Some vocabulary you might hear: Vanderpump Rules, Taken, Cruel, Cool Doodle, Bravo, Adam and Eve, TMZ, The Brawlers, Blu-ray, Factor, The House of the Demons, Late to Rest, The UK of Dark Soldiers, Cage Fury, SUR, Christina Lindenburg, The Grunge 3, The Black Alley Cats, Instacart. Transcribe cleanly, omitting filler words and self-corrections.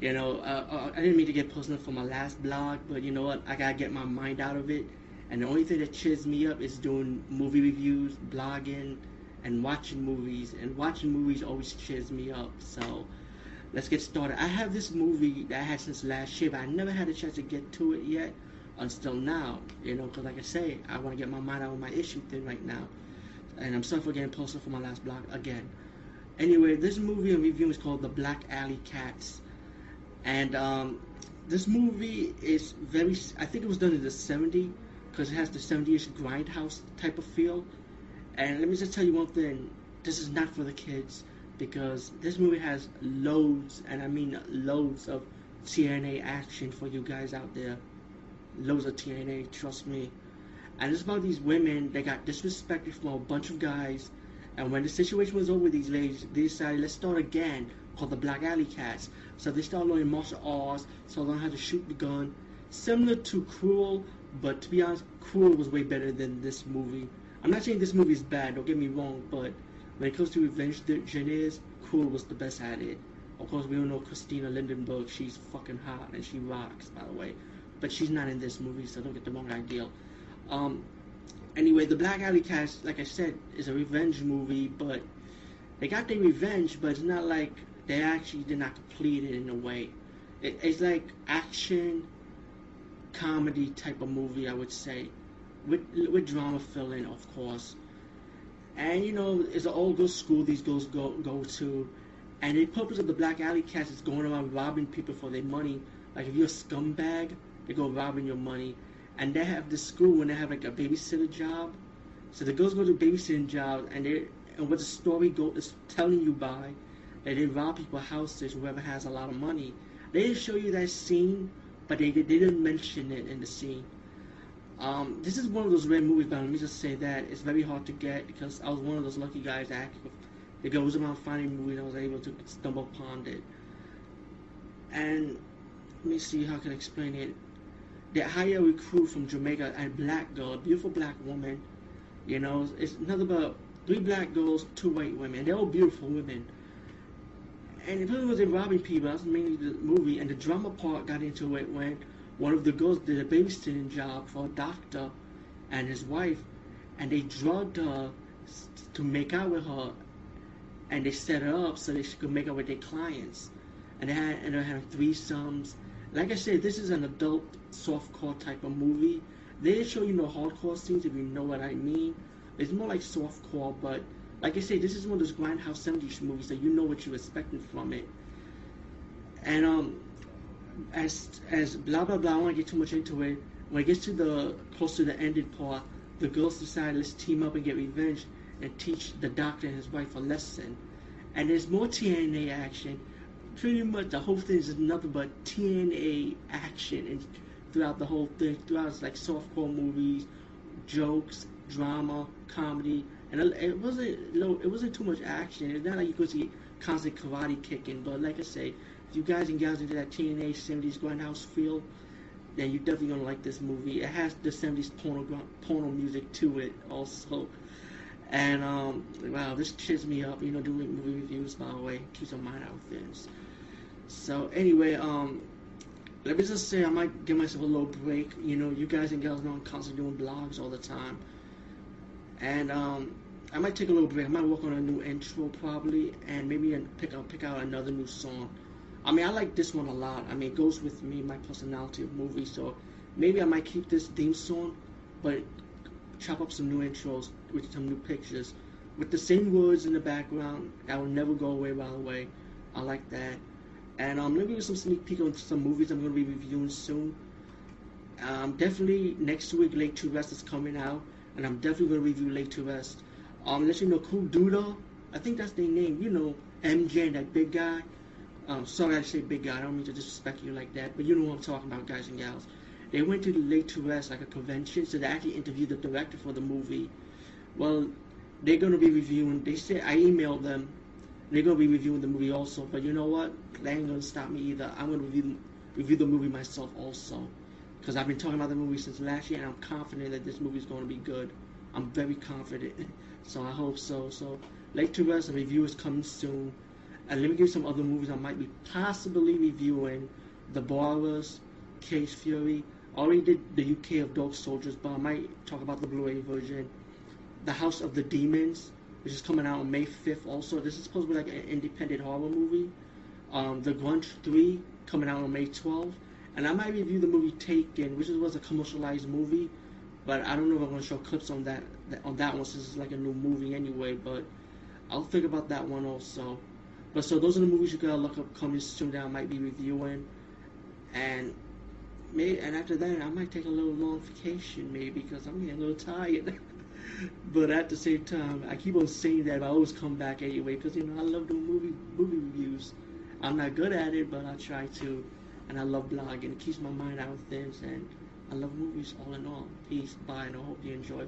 You know, I didn't mean to get personal for my last blog, but you know what? I gotta get my mind out of it. And the only thing that cheers me up is doing movie reviews, blogging, and watching movies. And watching movies always cheers me up. So let's get started. I have this movie that I had since last year, but I never had a chance to get to it yet until now. You know, because like I say, I want to get my mind out of my issue thing right now. And I'm sorry for getting posted for my last blog again. Anyway, this movie I'm reviewing is called The Black Alley Cats. And this movie is very, I think it was done in the 70s, because it has the 70s grindhouse type of feel. And let me just tell you one thing, this is not for the kids, because this movie has loads, and I mean loads of TNA action for you guys out there. Loads of TNA, trust me. And it's about these women that got disrespected from a bunch of guys, and when the situation was over, these ladies, they decided, let's start again, called the Black Alley Cats. So they started learning martial arts, so learn how to shoot the gun, similar to Cruel, but to be honest, Cruel was way better than this movie. I'm not saying this movie is bad, don't get me wrong, but when it comes to revenge genres, Cruel was the best at it. Of course, we all know Christina Lindenburg, she's fucking hot, and she rocks, by the way, but she's not in this movie, so don't get the wrong idea. Anyway, The Black Alley Cats, like I said, is a revenge movie, but they got their revenge, but it's not like they actually did not complete it in a way. It's like action, comedy type of movie, I would say, with drama filling, of course. And, you know, it's an old girls' school these girls go to, and the purpose of The Black Alley Cats is going around robbing people for their money. Like, if you're a scumbag, they go robbing your money. And they have this school when they have like a babysitter job, so the girls go to babysitting jobs, and what the story is telling you by, that they rob people's houses, whoever has a lot of money. They didn't show you that scene, but they didn't mention it in the scene. This is one of those rare movies, but let me just say that it's very hard to get, because I was one of those lucky guys that goes around finding movies, and I was able to stumble upon it. And let me see how I can explain it. They hire a recruit from Jamaica, a black girl, a beautiful black woman. You know, it's nothing but 3 black girls, 2 white women. They're all beautiful women. And it really wasn't robbing people. That's mainly the movie. And the drama part got into it when one of the girls did a babysitting job for a doctor and his wife. And they drugged her to make out with her. And they set her up so that she could make out with their clients. And they had threesomes. Like I said, this is an adult softcore type of movie. They didn't show you no hardcore scenes, if you know what I mean. It's more like softcore, but like I said, this is one of those grindhouse 70s movies that you know what you're expecting from it. And as blah blah blah, I don't want to get too much into it. When it gets to the close to the ending part, the girls decide, let's team up and get revenge and teach the doctor and his wife a lesson. And there's more TNA action. Pretty much the whole thing is nothing but TNA action, and throughout the whole thing, throughout it's like softcore movies, jokes, drama, comedy, and it wasn't too much action. It's not like you could see constant karate kicking, but like I say, if you guys and gals into that TNA 70s grindhouse feel, then you're definitely gonna like this movie. It has the 70s porno music to it also. And wow, this cheers me up, you know, doing movie reviews, by the way, keeps my mind out of things. So anyway, let me just say I might give myself a little break. You know, you guys and gals know I'm constantly doing blogs all the time. And I might take a little break. I might work on a new intro probably, and maybe pick out another new song. I mean, I like this one a lot. I mean, it goes with me, my personality of movies. So maybe I might keep this theme song, but chop up some new intros with some new pictures, with the same words in the background. That will never go away, by the way. I like that. And I'm going to give you some sneak peek on some movies I'm going to be reviewing soon. Definitely next week, Late to Rest is coming out, and I'm definitely going to review Late to Rest. Let you know, Cool Doodle, I think that's their name, you know, MJ and that big guy. Sorry I say big guy, I don't mean to disrespect you like that, but you know what I'm talking about, guys and gals. They went to Late to Rest, like a convention, so they actually interviewed the director for the movie. Well, they're going to be reviewing, they said, I emailed them, they're going to be reviewing the movie also, but you know what, they ain't going to stop me either. I'm going to review the movie myself also, because I've been talking about the movie since last year, and I'm confident that this movie is going to be good. I'm very confident, so I hope so. So, Late to Rest, the review is coming soon. And let me give you some other movies I might be possibly reviewing. The Brawlers, Cage Fury. I already did The UK of Dark Soldiers, but I might talk about the Blu-ray version. The House of the Demons, which is coming out on May 5th also. This is supposed to be like an independent horror movie. The Grunge 3, coming out on May 12th. And I might review the movie Taken, which was a commercialized movie. But I don't know if I'm going to show clips on that one, since it's like a new movie anyway. But I'll think about that one also. But so those are the movies you got to look up coming soon that I might be reviewing. And after that, I might take a little long vacation maybe, because I'm getting a little tired. But at the same time, I keep on saying that, but I always come back anyway, because, you know, I love doing movie reviews. I'm not good at it, but I try to. And I love blogging. It keeps my mind out of things. And I love movies all in all. Peace, bye, and I hope you enjoy.